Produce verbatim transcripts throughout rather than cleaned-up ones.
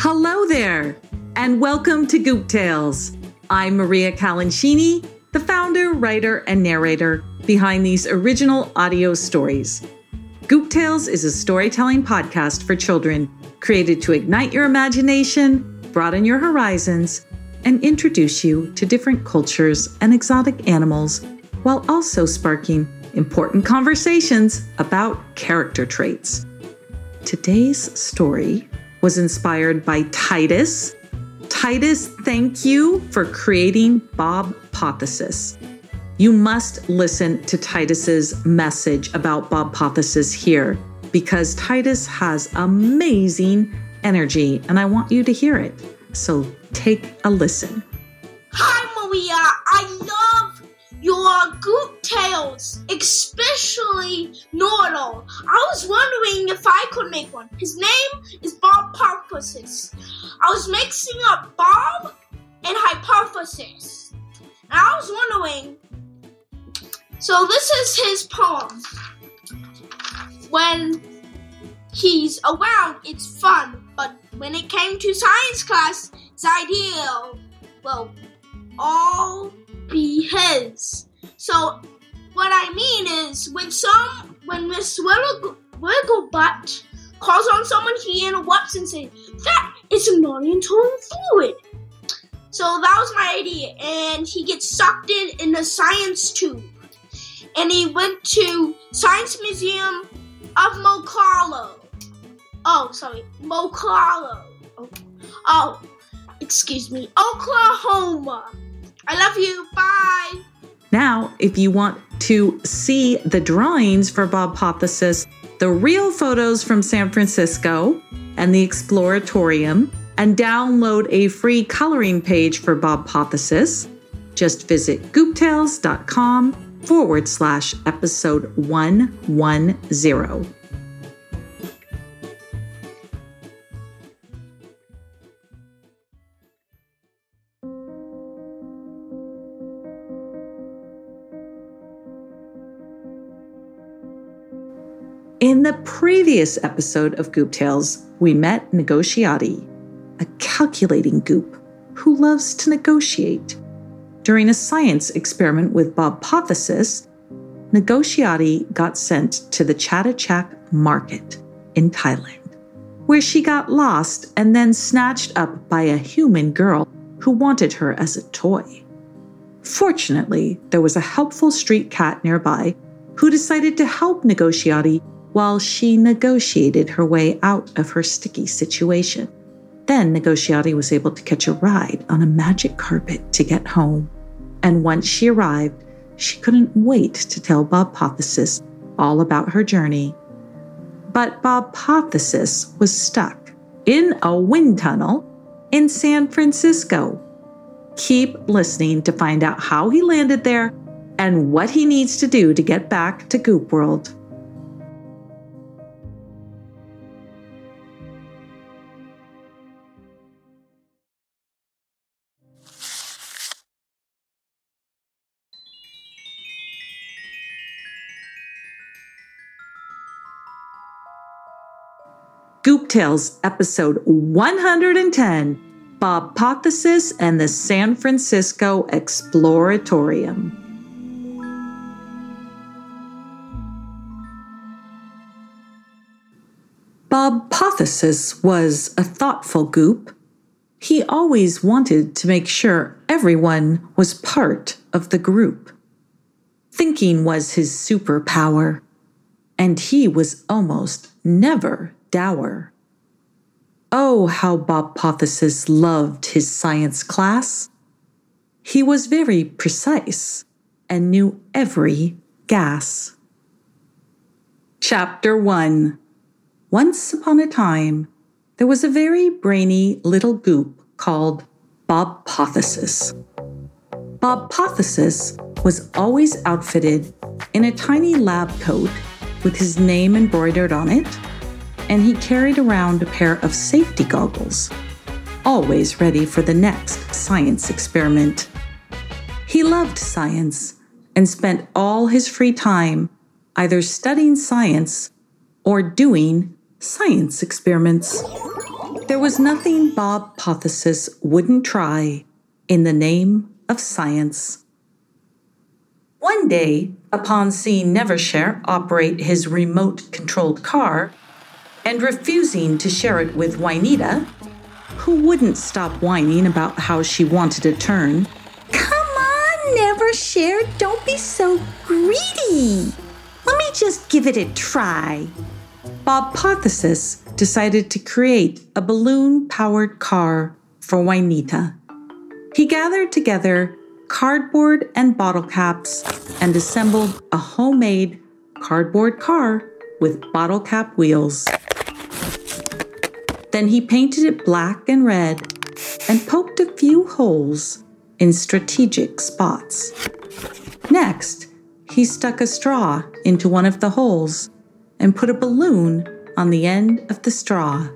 Hello there, and welcome to Goop Tales. I'm Maria Calanchini, the founder, writer, and narrator behind these original audio stories. Goop Tales is a storytelling podcast for children created to ignite your imagination, broaden your horizons, and introduce you to different cultures and exotic animals while also sparking important conversations about character traits. Today's story was inspired by Titus. Titus, thank you for creating Bob Hypothesis. You must listen to Titus's message about Bob Hypothesis here because Titus has amazing energy and I want you to hear it. So take a listen. Hi, Maria. I love your Goop Tales, especially Nordle. I was wondering if I could make one. His name is Bob Hypothesis. I was mixing up Bob and Hypothesis. And I was wondering, so this is his poem. When he's around, it's fun, but when it came to science class, it's ideal. Well, all be his. So what I mean is, when some, when Miss Wiggle, Wigglebutt calls on someone, he interrupts and says, "That is an oriental fluid." So that was my idea, and he gets sucked in in a science tube. And he went to Science Museum of Mokalo. Oh, sorry, Mokalo. Oh, oh, excuse me, Oklahoma. I love you, bye. Now, if you want to see the drawings for Bob Hypothesis, the real photos from San Francisco and the Exploratorium, and download a free coloring page for Bob Hypothesis, just visit gooptales.com forward slash episode one ten. In the previous episode of Goop Tales, we met Negotiati, a calculating goop who loves to negotiate. During a science experiment with Bob Hypothesis, Negotiati got sent to the Chattachak Market in Thailand, where she got lost and then snatched up by a human girl who wanted her as a toy. Fortunately, there was a helpful street cat nearby who decided to help Negotiati while she negotiated her way out of her sticky situation. Then Negotiati was able to catch a ride on a magic carpet to get home. And once she arrived, she couldn't wait to tell Bob Hypothesis all about her journey. But Bob Hypothesis was stuck in a wind tunnel in San Francisco. Keep listening to find out how he landed there and what he needs to do to get back to Goop World. Goop Tales, episode one ten, Bob Hypothesis and the San Francisco Exploratorium. Bob Hypothesis was a thoughtful goop. He always wanted to make sure everyone was part of the group. Thinking was his superpower, and he was almost never dour. Oh, how Bob Hypothesis loved his science class. He was very precise and knew every gas. Chapter one. Once upon a time, there was a very brainy little goop called Bob Hypothesis. Bob Hypothesis was always outfitted in a tiny lab coat with his name embroidered on it, and he carried around a pair of safety goggles, always ready for the next science experiment. He loved science and spent all his free time either studying science or doing science experiments. There was nothing Bob Hypothesis wouldn't try in the name of science. One day, upon seeing Nevershare operate his remote-controlled car and refusing to share it with Wainita, who wouldn't stop whining about how she wanted a turn, "Come on, Nevershare, don't be so greedy. Let me just give it a try." Bob Hypothesis decided to create a balloon-powered car for Wainita. He gathered together cardboard and bottle caps and assembled a homemade cardboard car with bottle cap wheels. Then he painted it black and red and poked a few holes in strategic spots. Next, he stuck a straw into one of the holes and put a balloon on the end of the straw.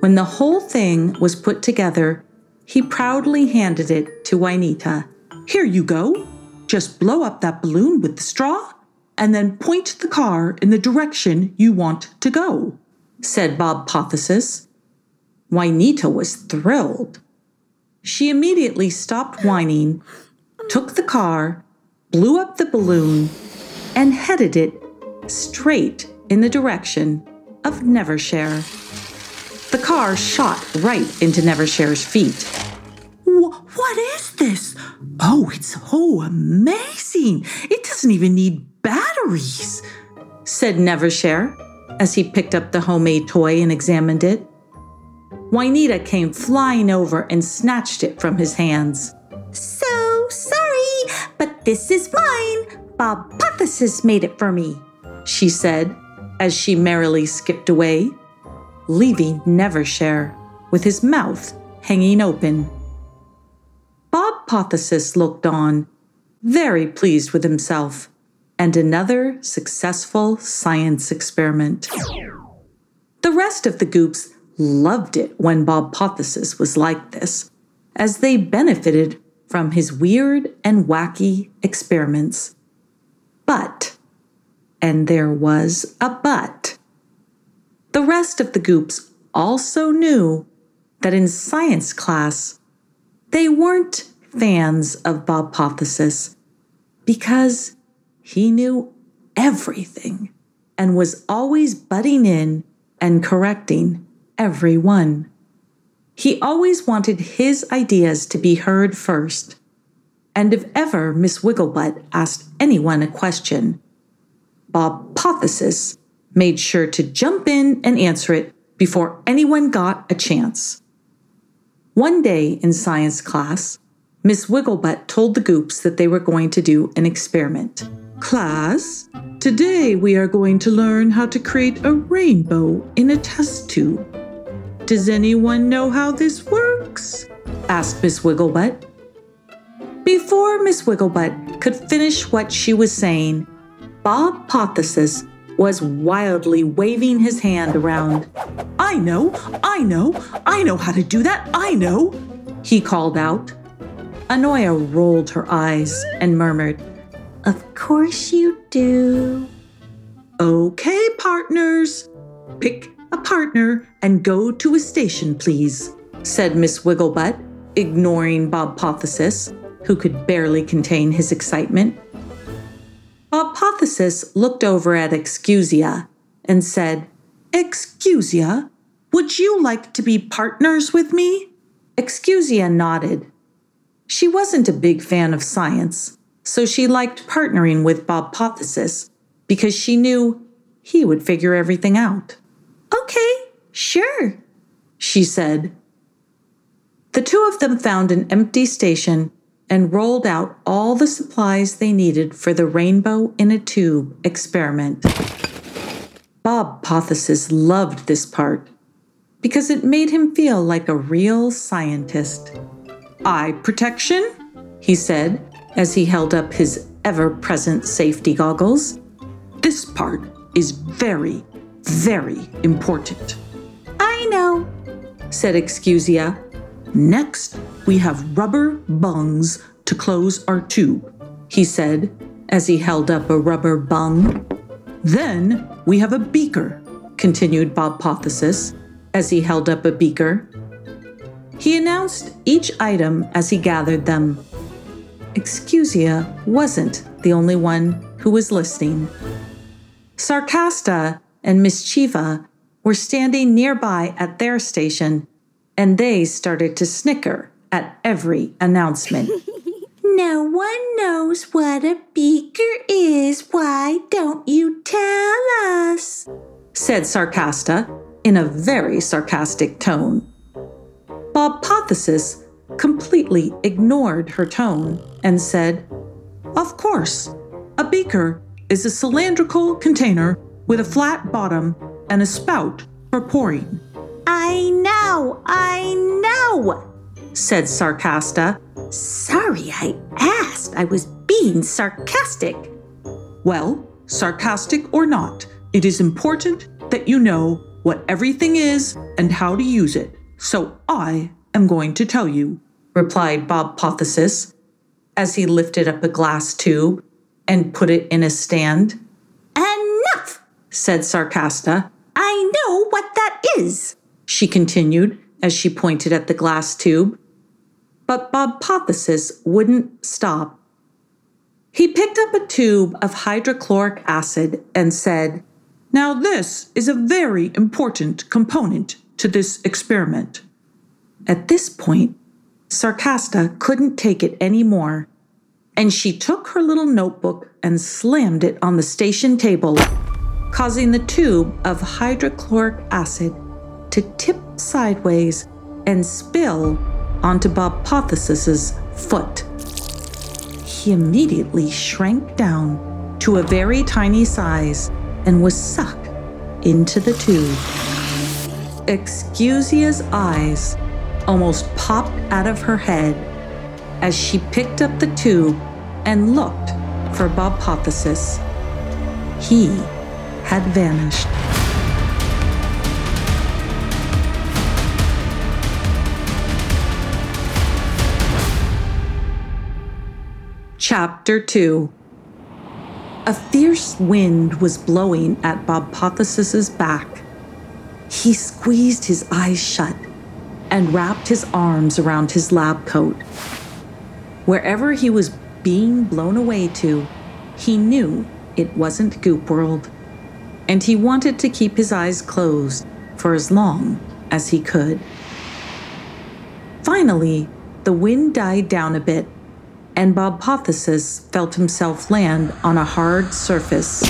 When the whole thing was put together, he proudly handed it to Wainita. "Here you go. Just blow up that balloon with the straw and then point the car in the direction you want to go," said Bob Hypothesis. Wainita was thrilled. She immediately stopped whining, took the car, blew up the balloon, and headed it straight in the direction of Nevershare. The car shot right into Nevershare's feet. "What is this? Oh, it's so amazing. It doesn't even need batteries," said Nevershare as he picked up the homemade toy and examined it. Wainita came flying over and snatched it from his hands. "So sorry, but this is mine. Bob Hypothesis made it for me," she said as she merrily skipped away, leaving Nevershare with his mouth hanging open. Bob Hypothesis looked on, very pleased with himself and another successful science experiment. The rest of the Goops loved it when Bob Hypothesis was like this, as they benefited from his weird and wacky experiments. But, and there was a but, the rest of the Goops also knew that in science class, they weren't fans of Bob Hypothesis because he knew everything and was always butting in and correcting everyone. He always wanted his ideas to be heard first, and if ever Miss Wigglebutt asked anyone a question, Bob Hypothesis made sure to jump in and answer it before anyone got a chance. One day in science class, Miss Wigglebutt told the Goops that they were going to do an experiment. "Class, today we are going to learn how to create a rainbow in a test tube. Does anyone know how this works?" asked Miss Wigglebutt. Before Miss Wigglebutt could finish what she was saying, Bob Hypothesis was wildly waving his hand around. "I know, I know, I know how to do that, I know," he called out. Anoya rolled her eyes and murmured, "Of course you do." "Okay, partners, pick a partner and go to a station, please," said Miss Wigglebutt, ignoring Bob Hypothesis, who could barely contain his excitement. Bob Hypothesis looked over at Excusia and said, "Excusia, would you like to be partners with me?" Excusia nodded. She wasn't a big fan of science, so she liked partnering with Bob Hypothesis because she knew he would figure everything out. "Okay, sure," she said. The two of them found an empty station and rolled out all the supplies they needed for the rainbow in a tube experiment. Bob Hypothesis loved this part because it made him feel like a real scientist. "Eye protection," he said as he held up his ever-present safety goggles. "This part is very, very important." "I know," said Excusia. "Next, we have rubber bungs to close our tube," he said as he held up a rubber bung. "Then we have a beaker," continued Bob Hypothesis, as he held up a beaker. He announced each item as he gathered them. Excusia wasn't the only one who was listening. Sarcasta and Mischieva were standing nearby at their station, and they started to snicker at every announcement. No one knows what a beaker is. Why don't you tell us? Said Sarcasta in a very sarcastic tone. Bob Hypothesis completely ignored her tone and said, Of course, a beaker is a cylindrical container with a flat bottom and a spout for pouring. I know, I know, said Sarcasta. Sorry, I asked. I was being sarcastic. Well, sarcastic or not, it is important that you know what everything is and how to use it. So I am going to tell you, replied Bob Hypothesis as he lifted up a glass tube and put it in a stand. Enough, said Sarcasta. I know what that is, she continued as she pointed at the glass tube. But Bob Hypothesis wouldn't stop. He picked up a tube of hydrochloric acid and said, Now this is a very important component to this experiment. At this point, Sarcasta couldn't take it anymore, and she took her little notebook and slammed it on the station table, causing the tube of hydrochloric acid to tip sideways and spill onto Bob Hypothesis's foot. He immediately shrank down to a very tiny size and was sucked into the tube. Excusia's eyes almost popped out of her head as she picked up the tube and looked for Bob Hypothesis. He had vanished. Chapter two. A fierce wind was blowing at Bob Hypothesis's back. He squeezed his eyes shut and wrapped his arms around his lab coat. Wherever he was being blown away to, he knew it wasn't Goop World, and he wanted to keep his eyes closed for as long as he could. Finally, the wind died down a bit, and Bob Hypothesis felt himself land on a hard surface.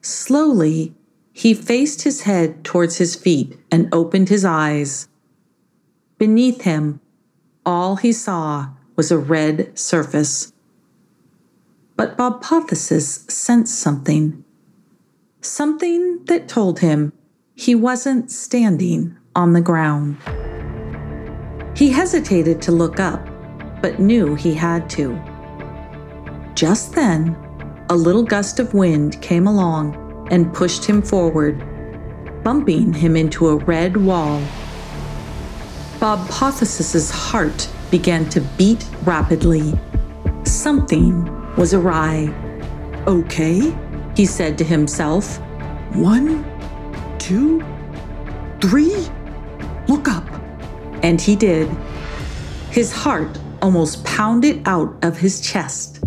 Slowly, he faced his head towards his feet and opened his eyes. Beneath him, all he saw was a red surface. But Bob Hypothesis sensed something. Something that told him he wasn't standing on the ground. He hesitated to look up, but knew he had to. Just then, a little gust of wind came along and pushed him forward, bumping him into a red wall. Bob Hypothesis's heart began to beat rapidly. Something was awry. Okay, he said to himself. One, two, three, look up. And he did. His heart almost pounded out of his chest.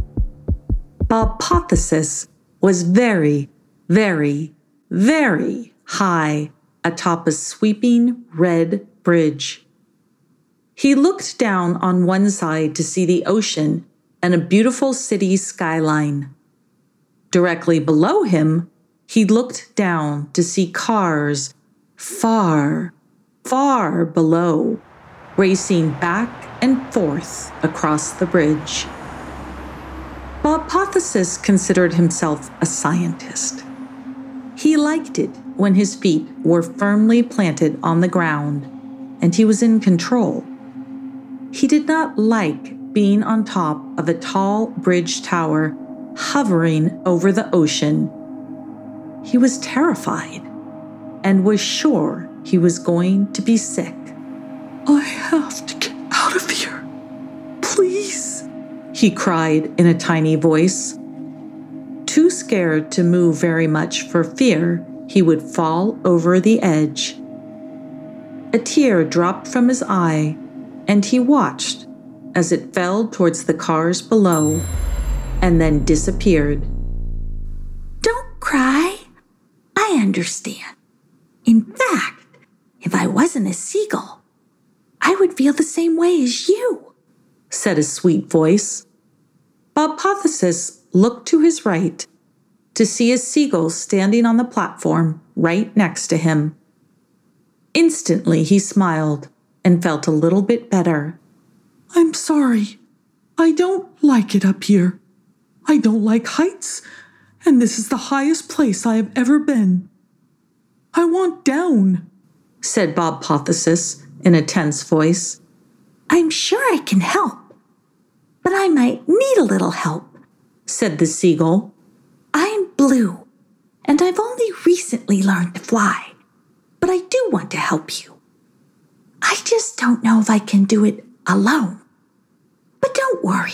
Bob Hypothesis was very Very, very high atop a sweeping red bridge. He looked down on one side to see the ocean and a beautiful city skyline. Directly below him, he looked down to see cars far, far below, racing back and forth across the bridge. Bob Hypothesis considered himself a scientist. He liked it when his feet were firmly planted on the ground and he was in control. He did not like being on top of a tall bridge tower hovering over the ocean. He was terrified and was sure he was going to be sick. I have to get out of here, please, he cried in a tiny voice. Too scared to move very much for fear he would fall over the edge, a tear dropped from his eye, and he watched as it fell towards the cars below and then disappeared. Don't cry. I understand. In fact, if I wasn't a seagull, I would feel the same way as you, said a sweet voice. Bob Hypothesis looked to his right to see a seagull standing on the platform right next to him. Instantly, he smiled and felt a little bit better. I'm sorry. I don't like it up here. I don't like heights, and this is the highest place I have ever been. I want down, said Bob Hypothesis in a tense voice. I'm sure I can help, but I might need a little help, said the seagull. I'm Blue, and I've only recently learned to fly, but I do want to help you. I just don't know if I can do it alone. But don't worry,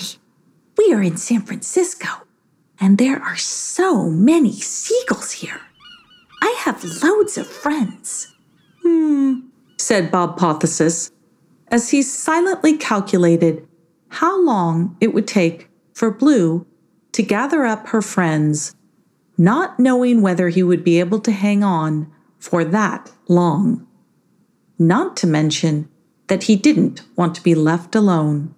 we are in San Francisco, and there are so many seagulls here. I have loads of friends. Hmm, said Bob Hypothesis, as he silently calculated how long it would take for Blue to gather up her friends, not knowing whether he would be able to hang on for that long. Not to mention that he didn't want to be left alone.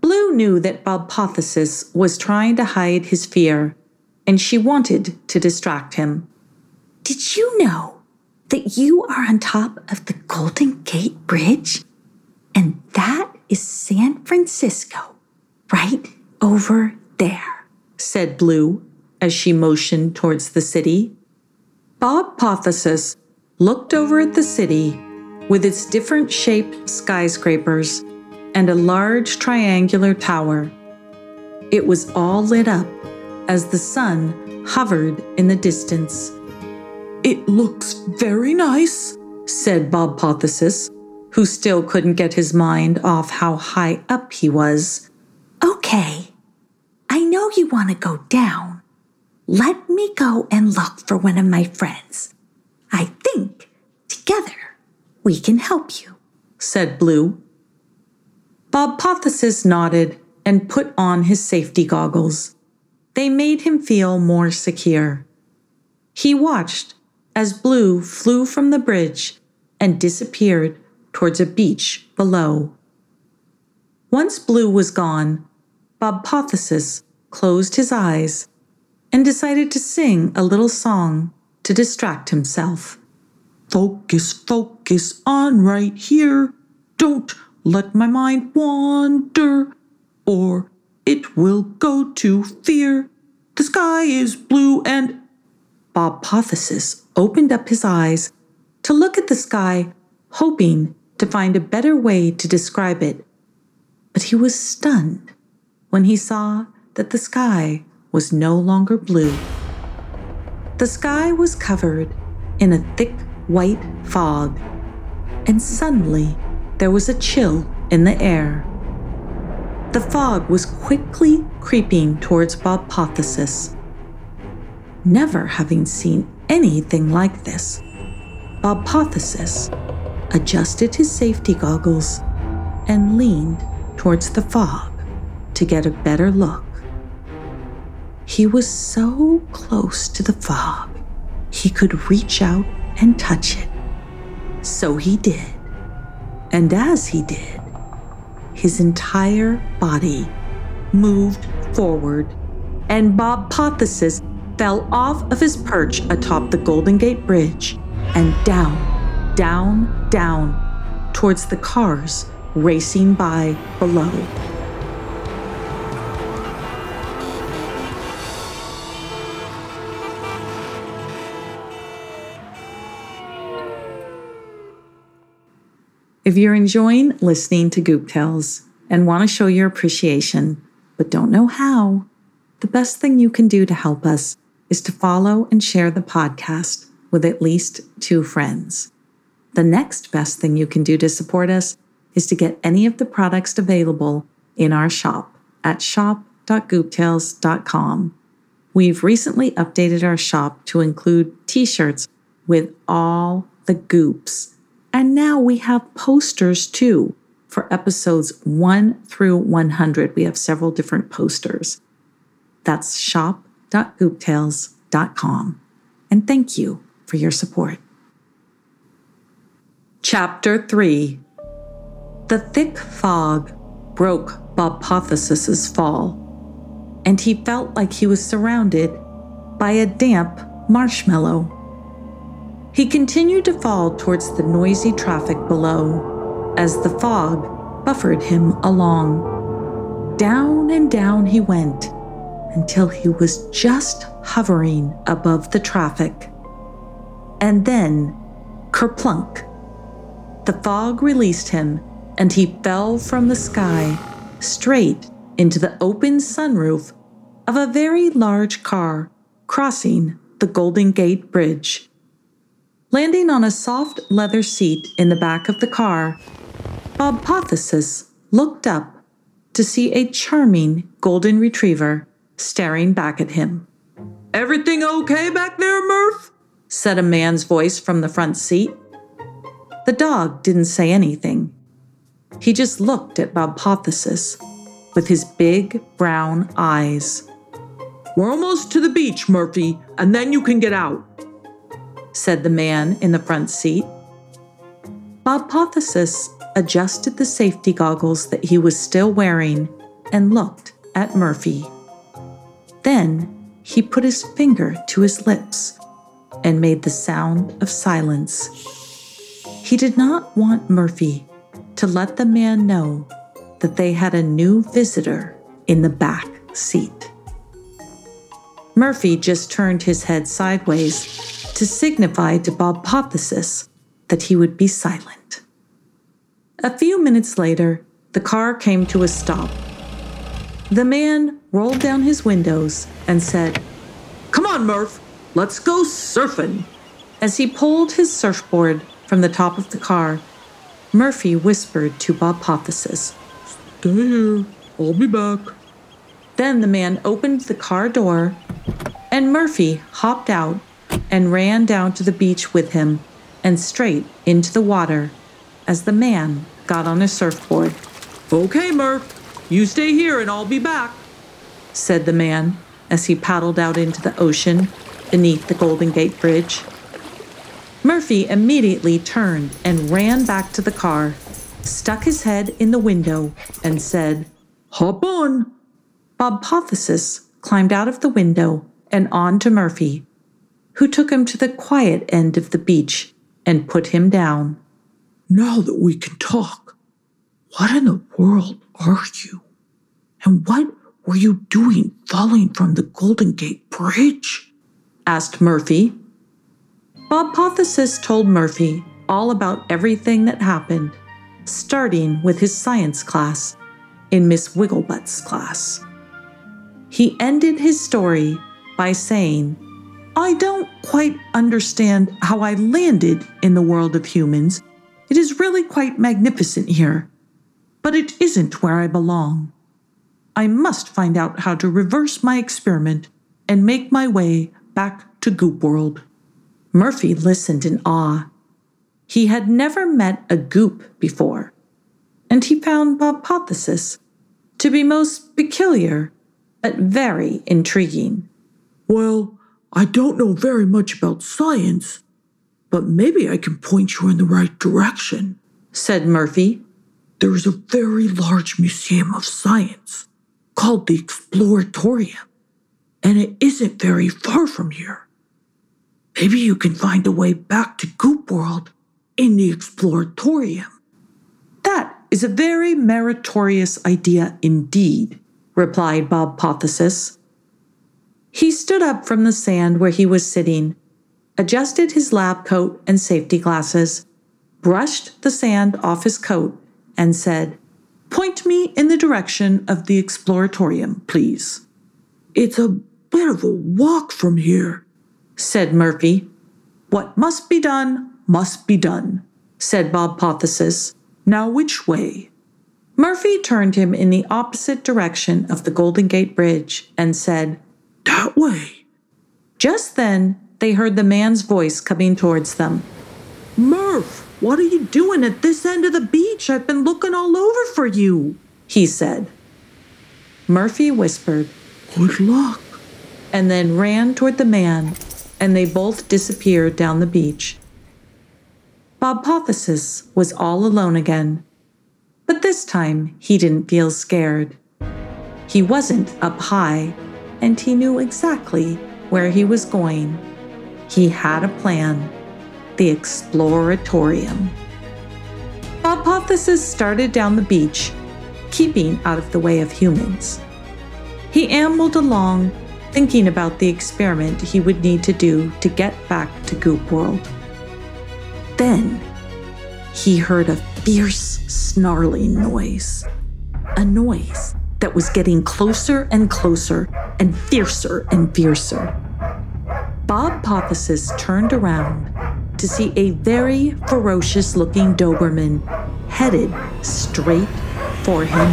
Blue knew that Bob Hypothesis was trying to hide his fear, and she wanted to distract him. Did you know that you are on top of the Golden Gate Bridge? And that is San Francisco, right over there, said Blue as she motioned towards the city. Bob Hypothesis looked over at the city with its different shaped skyscrapers and a large triangular tower. It was all lit up as the sun hovered in the distance. It looks very nice, said Bob Hypothesis, who still couldn't get his mind off how high up he was. Okay, I know you want to go down. Let me go and look for one of my friends. I think together we can help you, said Blue. Bob Hypothesis nodded and put on his safety goggles. They made him feel more secure. He watched as Blue flew from the bridge and disappeared towards a beach below. Once Blue was gone, Bob Hypothesis closed his eyes and decided to sing a little song to distract himself. Focus, focus on right here. Don't let my mind wander, or it will go to fear. The sky is blue and... Bob Hypothesis opened up his eyes to look at the sky, hoping to find a better way to describe it. But he was stunned when he saw that the sky was no longer blue. The sky was covered in a thick white fog, and suddenly there was a chill in the air. The fog was quickly creeping towards Bob Hypothesis. Never having seen anything like this, Bob Hypothesis adjusted his safety goggles and leaned towards the fog to get a better look. He was so close to the fog, he could reach out and touch it. So he did. And as he did, his entire body moved forward, and Bob Hypothesis fell off of his perch atop the Golden Gate Bridge and down, down, down towards the cars racing by below. If you're enjoying listening to Goop Tales and want to show your appreciation, but don't know how, the best thing you can do to help us is to follow and share the podcast with at least two friends. The next best thing you can do to support us is to get any of the products available in our shop at shop dot goop tales dot com. We've recently updated our shop to include t-shirts with all the goops And now we have posters too for episodes one through one hundred. We have several different posters. That's shop dot goop tales dot com. And thank you for your support. Chapter three. The thick fog broke Bob Hypothesis's fall, and he felt like he was surrounded by a damp marshmallow. He continued to fall towards the noisy traffic below as the fog buffered him along. Down and down he went until he was just hovering above the traffic. And then, kerplunk, the fog released him and he fell from the sky straight into the open sunroof of a very large car crossing the Golden Gate Bridge. Landing on a soft leather seat in the back of the car, Bob Hypothesis looked up to see a charming golden retriever staring back at him. "Everything okay back there, Murph?" said a man's voice from the front seat. The dog didn't say anything. He just looked at Bob Hypothesis with his big brown eyes. "We're almost to the beach, Murphy, and then you can get out," said the man in the front seat. Bob Hypothesis adjusted the safety goggles that he was still wearing and looked at Murphy. Then he put his finger to his lips and made the sound of silence. He did not want Murphy to let the man know that they had a new visitor in the back seat. Murphy just turned his head sideways to signify to Bob Hypothesis that he would be silent. A few minutes later, the car came to a stop. The man rolled down his windows and said, "Come on, Murph, let's go surfing." As he pulled his surfboard from the top of the car, Murphy whispered to Bob Hypothesis, "Stay here, I'll be back." Then the man opened the car door and Murphy hopped out and ran down to the beach with him and straight into the water as the man got on his surfboard. "Okay, Murph, you stay here and I'll be back," said the man as he paddled out into the ocean beneath the Golden Gate Bridge. Murphy immediately turned and ran back to the car, stuck his head in the window and said, "Hop on." Bob Hypothesis climbed out of the window and on to Murphy, who took him to the quiet end of the beach and put him down. "Now that we can talk, what in the world are you? And what were you doing falling from the Golden Gate Bridge?" asked Murphy. Bob Hypothesis told Murphy all about everything that happened, starting with his science class in Miss Wigglebutt's class. He ended his story by saying, "I don't quite understand how I landed in the world of humans. It is really quite magnificent here, but it isn't where I belong. I must find out how to reverse my experiment and make my way back to Goop World." Murphy listened in awe. He had never met a goop before, and he found Bob Hypothesis to be most peculiar, but very intriguing. "Well, I don't know very much about science, but maybe I can point you in the right direction," said Murphy. "There is a very large museum of science called the Exploratorium, and it isn't very far from here. Maybe you can find a way back to Goop World in the Exploratorium." "That is a very meritorious idea indeed," replied Bob Hypothesis. He stood up from the sand where he was sitting, adjusted his lab coat and safety glasses, brushed the sand off his coat, and said, "Point me in the direction of the Exploratorium, please." "It's a bit of a walk from here," said Murphy. "What must be done, must be done," said Bob Hypothesis. "Now which way?" Murphy turned him in the opposite direction of the Golden Gate Bridge and said, "That way." Just then, they heard the man's voice coming towards them. "Murph, What are you doing at this end of the beach? I've been looking all over for you, he said. Murphy whispered, "Good luck," and then ran toward the man, and they both disappeared down the beach. Bob Hypothesis was all alone again, but this time he didn't feel scared. He wasn't up high, and he knew exactly where he was going. He had a plan. The Exploratorium. Bob Hypothesis started down the beach, keeping out of the way of humans. He ambled along, thinking about the experiment he would need to do to get back to Goop World. Then, he heard a fierce, snarling noise. A noise that was getting closer and closer, and fiercer and fiercer. Bob Hypothesis turned around to see a very ferocious-looking Doberman headed straight for him.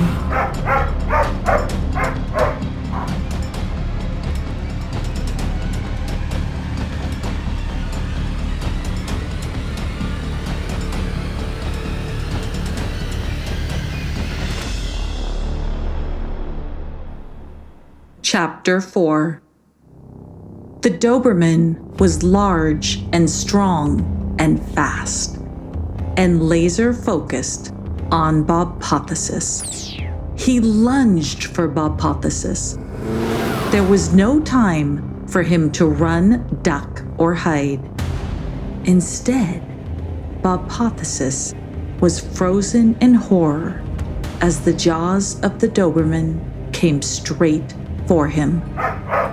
Chapter four. The Doberman was large and strong and fast, and laser-focused on Bob Hypothesis. He lunged for Bob Hypothesis. There was no time for him to run, duck, or hide. Instead, Bob Hypothesis was frozen in horror as the jaws of the Doberman came straight for him.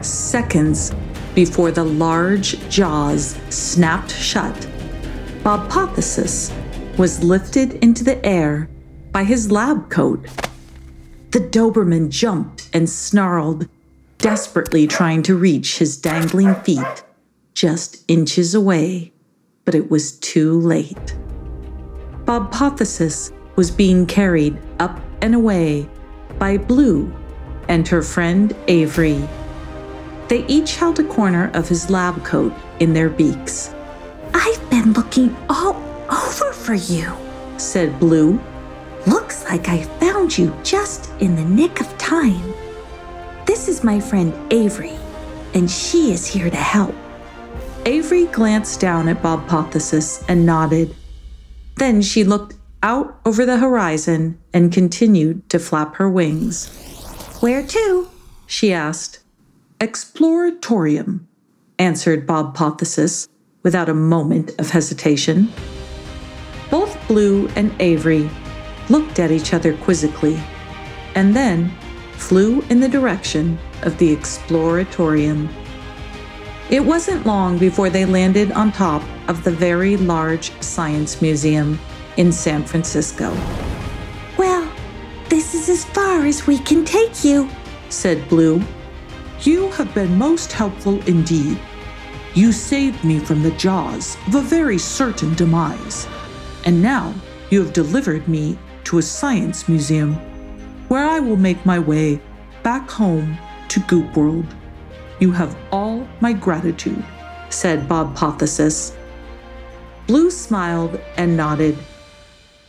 Seconds before the large jaws snapped shut, Bob Hypothesis was lifted into the air by his lab coat. The Doberman jumped and snarled, desperately trying to reach his dangling feet, just inches away, but it was too late. Bob Hypothesis was being carried up and away by Blue and her friend Avery. They each held a corner of his lab coat in their beaks. "I've been looking all over for you," said Blue. "Looks like I found you just in the nick of time. This is my friend Avery, and she is here to help." Avery glanced down at Bob Hypothesis and nodded. Then she looked out over the horizon and continued to flap her wings. "Where to?" she asked. "Exploratorium," answered Bob Hypothesis without a moment of hesitation. Both Blue and Avery looked at each other quizzically and then flew in the direction of the Exploratorium. It wasn't long before they landed on top of the very large science museum in San Francisco. "Well, this is as far as we can take you," said Blue. "You have been most helpful indeed. You saved me from the jaws of a very certain demise, and now you have delivered me to a science museum where I will make my way back home to Goop World. You have all my gratitude," said Bob Hypothesis. Blue smiled and nodded,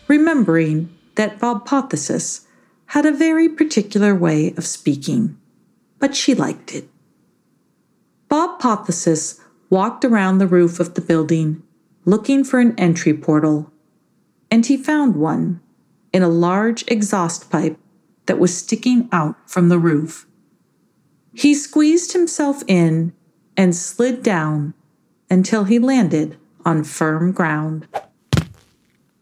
remembering that Bob Hypothesis had a very particular way of speaking, but she liked it. Bob Hypothesis walked around the roof of the building, looking for an entry portal, and he found one in a large exhaust pipe that was sticking out from the roof. He squeezed himself in and slid down until he landed on firm ground.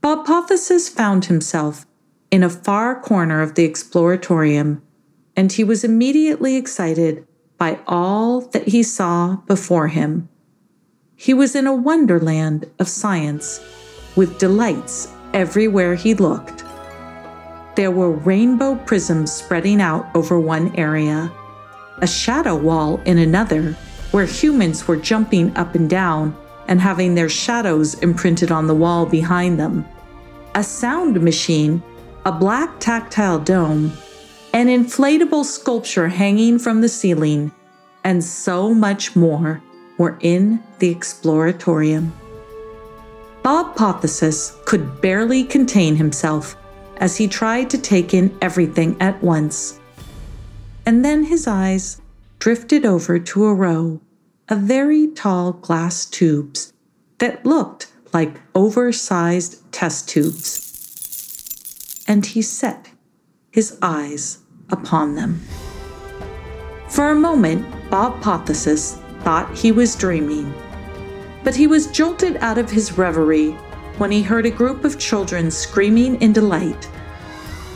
Bob Hypothesis found himself in a far corner of the Exploratorium, and he was immediately excited by all that he saw before him. He was in a wonderland of science, with delights everywhere he looked. There were rainbow prisms spreading out over one area, a shadow wall in another, where humans were jumping up and down and having their shadows imprinted on the wall behind them, a sound machine, a black tactile dome, an inflatable sculpture hanging from the ceiling, and so much more were in the Exploratorium. Bob Hypothesis could barely contain himself as he tried to take in everything at once. And then his eyes drifted over to a row of very tall glass tubes that looked like oversized test tubes. And he set his eyes upon them. For a moment, Bob Hypothesis thought he was dreaming, but he was jolted out of his reverie when he heard a group of children screaming in delight.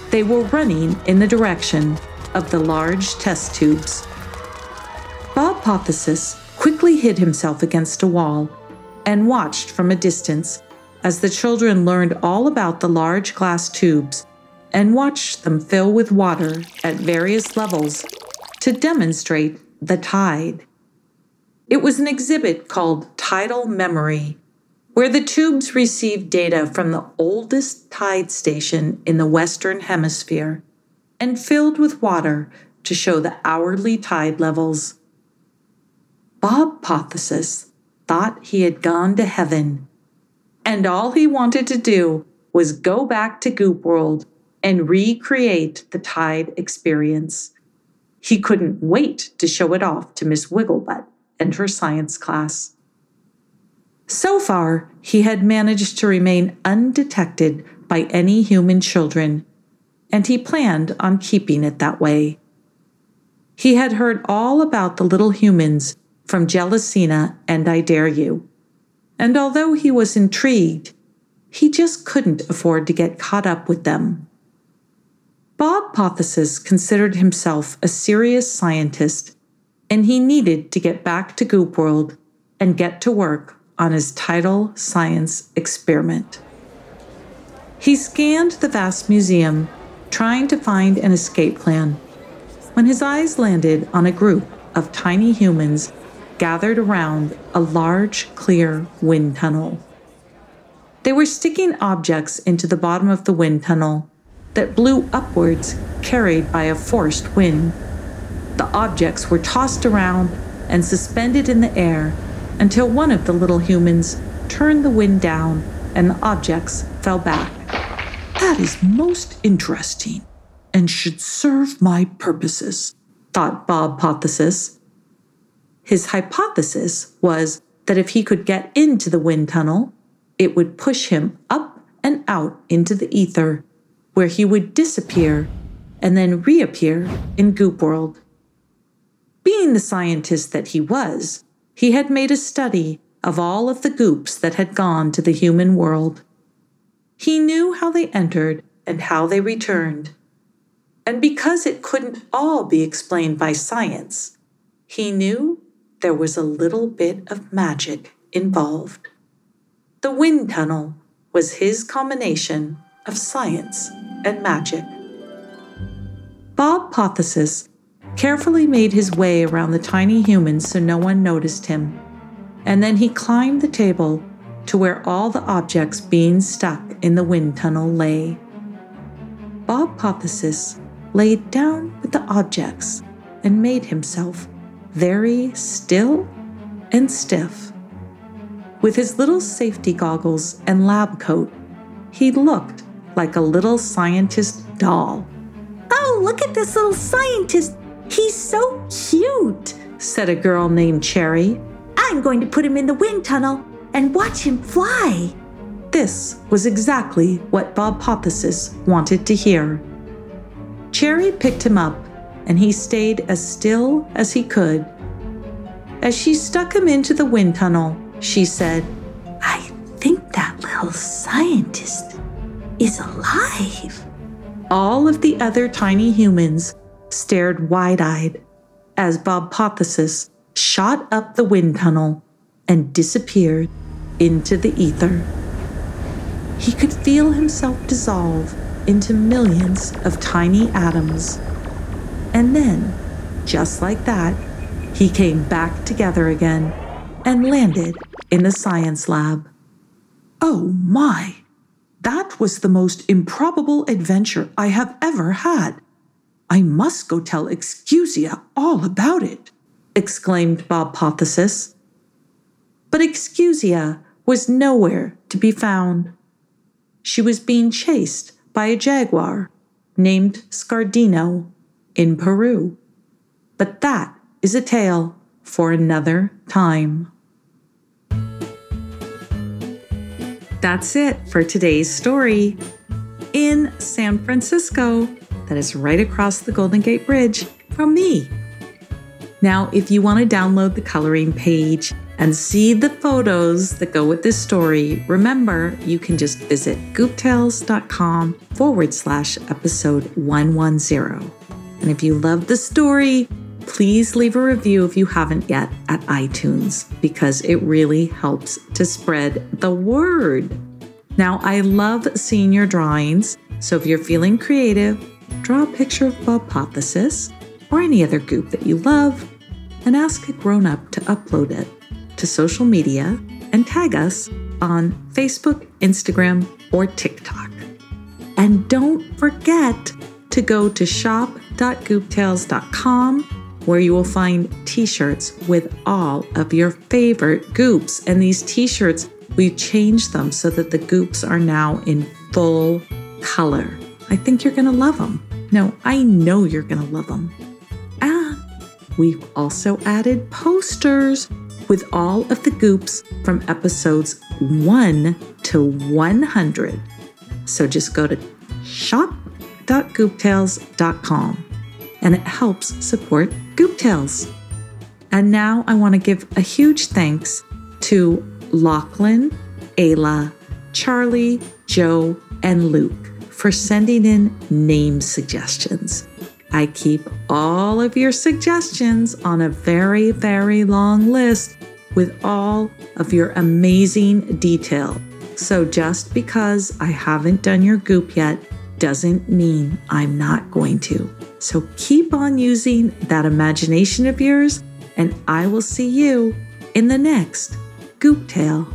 They were running in the direction of the large test tubes. Bob Hypothesis quickly hid himself against a wall and watched from a distance as the children learned all about the large glass tubes and watched them fill with water at various levels to demonstrate the tide. It was an exhibit called Tidal Memory, where the tubes received data from the oldest tide station in the Western Hemisphere and filled with water to show the hourly tide levels. Bob Hypothesis thought he had gone to heaven, and all he wanted to do was go back to Goop World and recreate the tide experience. He couldn't wait to show it off to Miss Wigglebutt and her science class. So far, he had managed to remain undetected by any human children, and he planned on keeping it that way. He had heard all about the little humans from Jealousina and I Dare You, and although he was intrigued, he just couldn't afford to get caught up with them. Bob Hypothesis considered himself a serious scientist, and he needed to get back to Goop World and get to work on his tidal science experiment. He scanned the vast museum, trying to find an escape plan, when his eyes landed on a group of tiny humans gathered around a large, clear wind tunnel. They were sticking objects into the bottom of the wind tunnel that blew upwards, carried by a forced wind. The objects were tossed around and suspended in the air until one of the little humans turned the wind down and the objects fell back. "That is most interesting and should serve my purposes," thought Bob Hypothesis. His hypothesis was that if he could get into the wind tunnel, it would push him up and out into the ether, where he would disappear and then reappear in Goop World. Being the scientist that he was, he had made a study of all of the goops that had gone to the human world. He knew how they entered and how they returned. And because it couldn't all be explained by science, he knew there was a little bit of magic involved. The wind tunnel was his combination of science and magic. Bob Hypothesis carefully made his way around the tiny humans so no one noticed him, and then he climbed the table to where all the objects being stuck in the wind tunnel lay. Bob Hypothesis laid down with the objects and made himself very still and stiff. With his little safety goggles and lab coat, he looked like a little scientist doll. "Oh, look at this little scientist! He's so cute," said a girl named Cherry. "I'm going to put him in the wind tunnel and watch him fly." This was exactly what Bob Hypothesis wanted to hear. Cherry picked him up, and he stayed as still as he could. As she stuck him into the wind tunnel, she said, "I think that little scientist is alive." All of the other tiny humans stared wide-eyed as Bob Hypothesis shot up the wind tunnel and disappeared into the ether. He could feel himself dissolve into millions of tiny atoms. And then, just like that, he came back together again and landed in the science lab. "Oh my, that was the most improbable adventure I have ever had. I must go tell Excusia all about it," exclaimed Bob Hypothesis. But Excusia was nowhere to be found. She was being chased by a jaguar named Scardino in Peru. But that is a tale for another time. That's it for today's story. In San Francisco, that is right across the Golden Gate Bridge from me. Now, if you want to download the coloring page and see the photos that go with this story, remember, you can just visit gooptales.com forward slash episode 110. And if you love the story, please leave a review if you haven't yet at iTunes, because it really helps to spread the word. Now, I love seeing your drawings, so if you're feeling creative, draw a picture of Bob Hypothesis or any other goop that you love and ask a grown-up to upload it to social media and tag us on Facebook, Instagram, or TikTok. And don't forget to go to shop dot goop tales dot com where you will find t-shirts with all of your favorite goops. And these t-shirts, we changed them so that the goops are now in full color. I think you're going to love them. No, I know you're going to love them. And we've also added posters with all of the goops from episodes one to one hundred. So just go to shop dot goop tales dot com. And it helps support Goop Tales. And now I want to give a huge thanks to Lachlan, Ayla, Charlie, Joe, and Luke for sending in name suggestions. I keep all of your suggestions on a very, very long list with all of your amazing detail. So just because I haven't done your goop yet doesn't mean I'm not going to. So keep on using that imagination of yours, and I will see you in the next Goop Tale.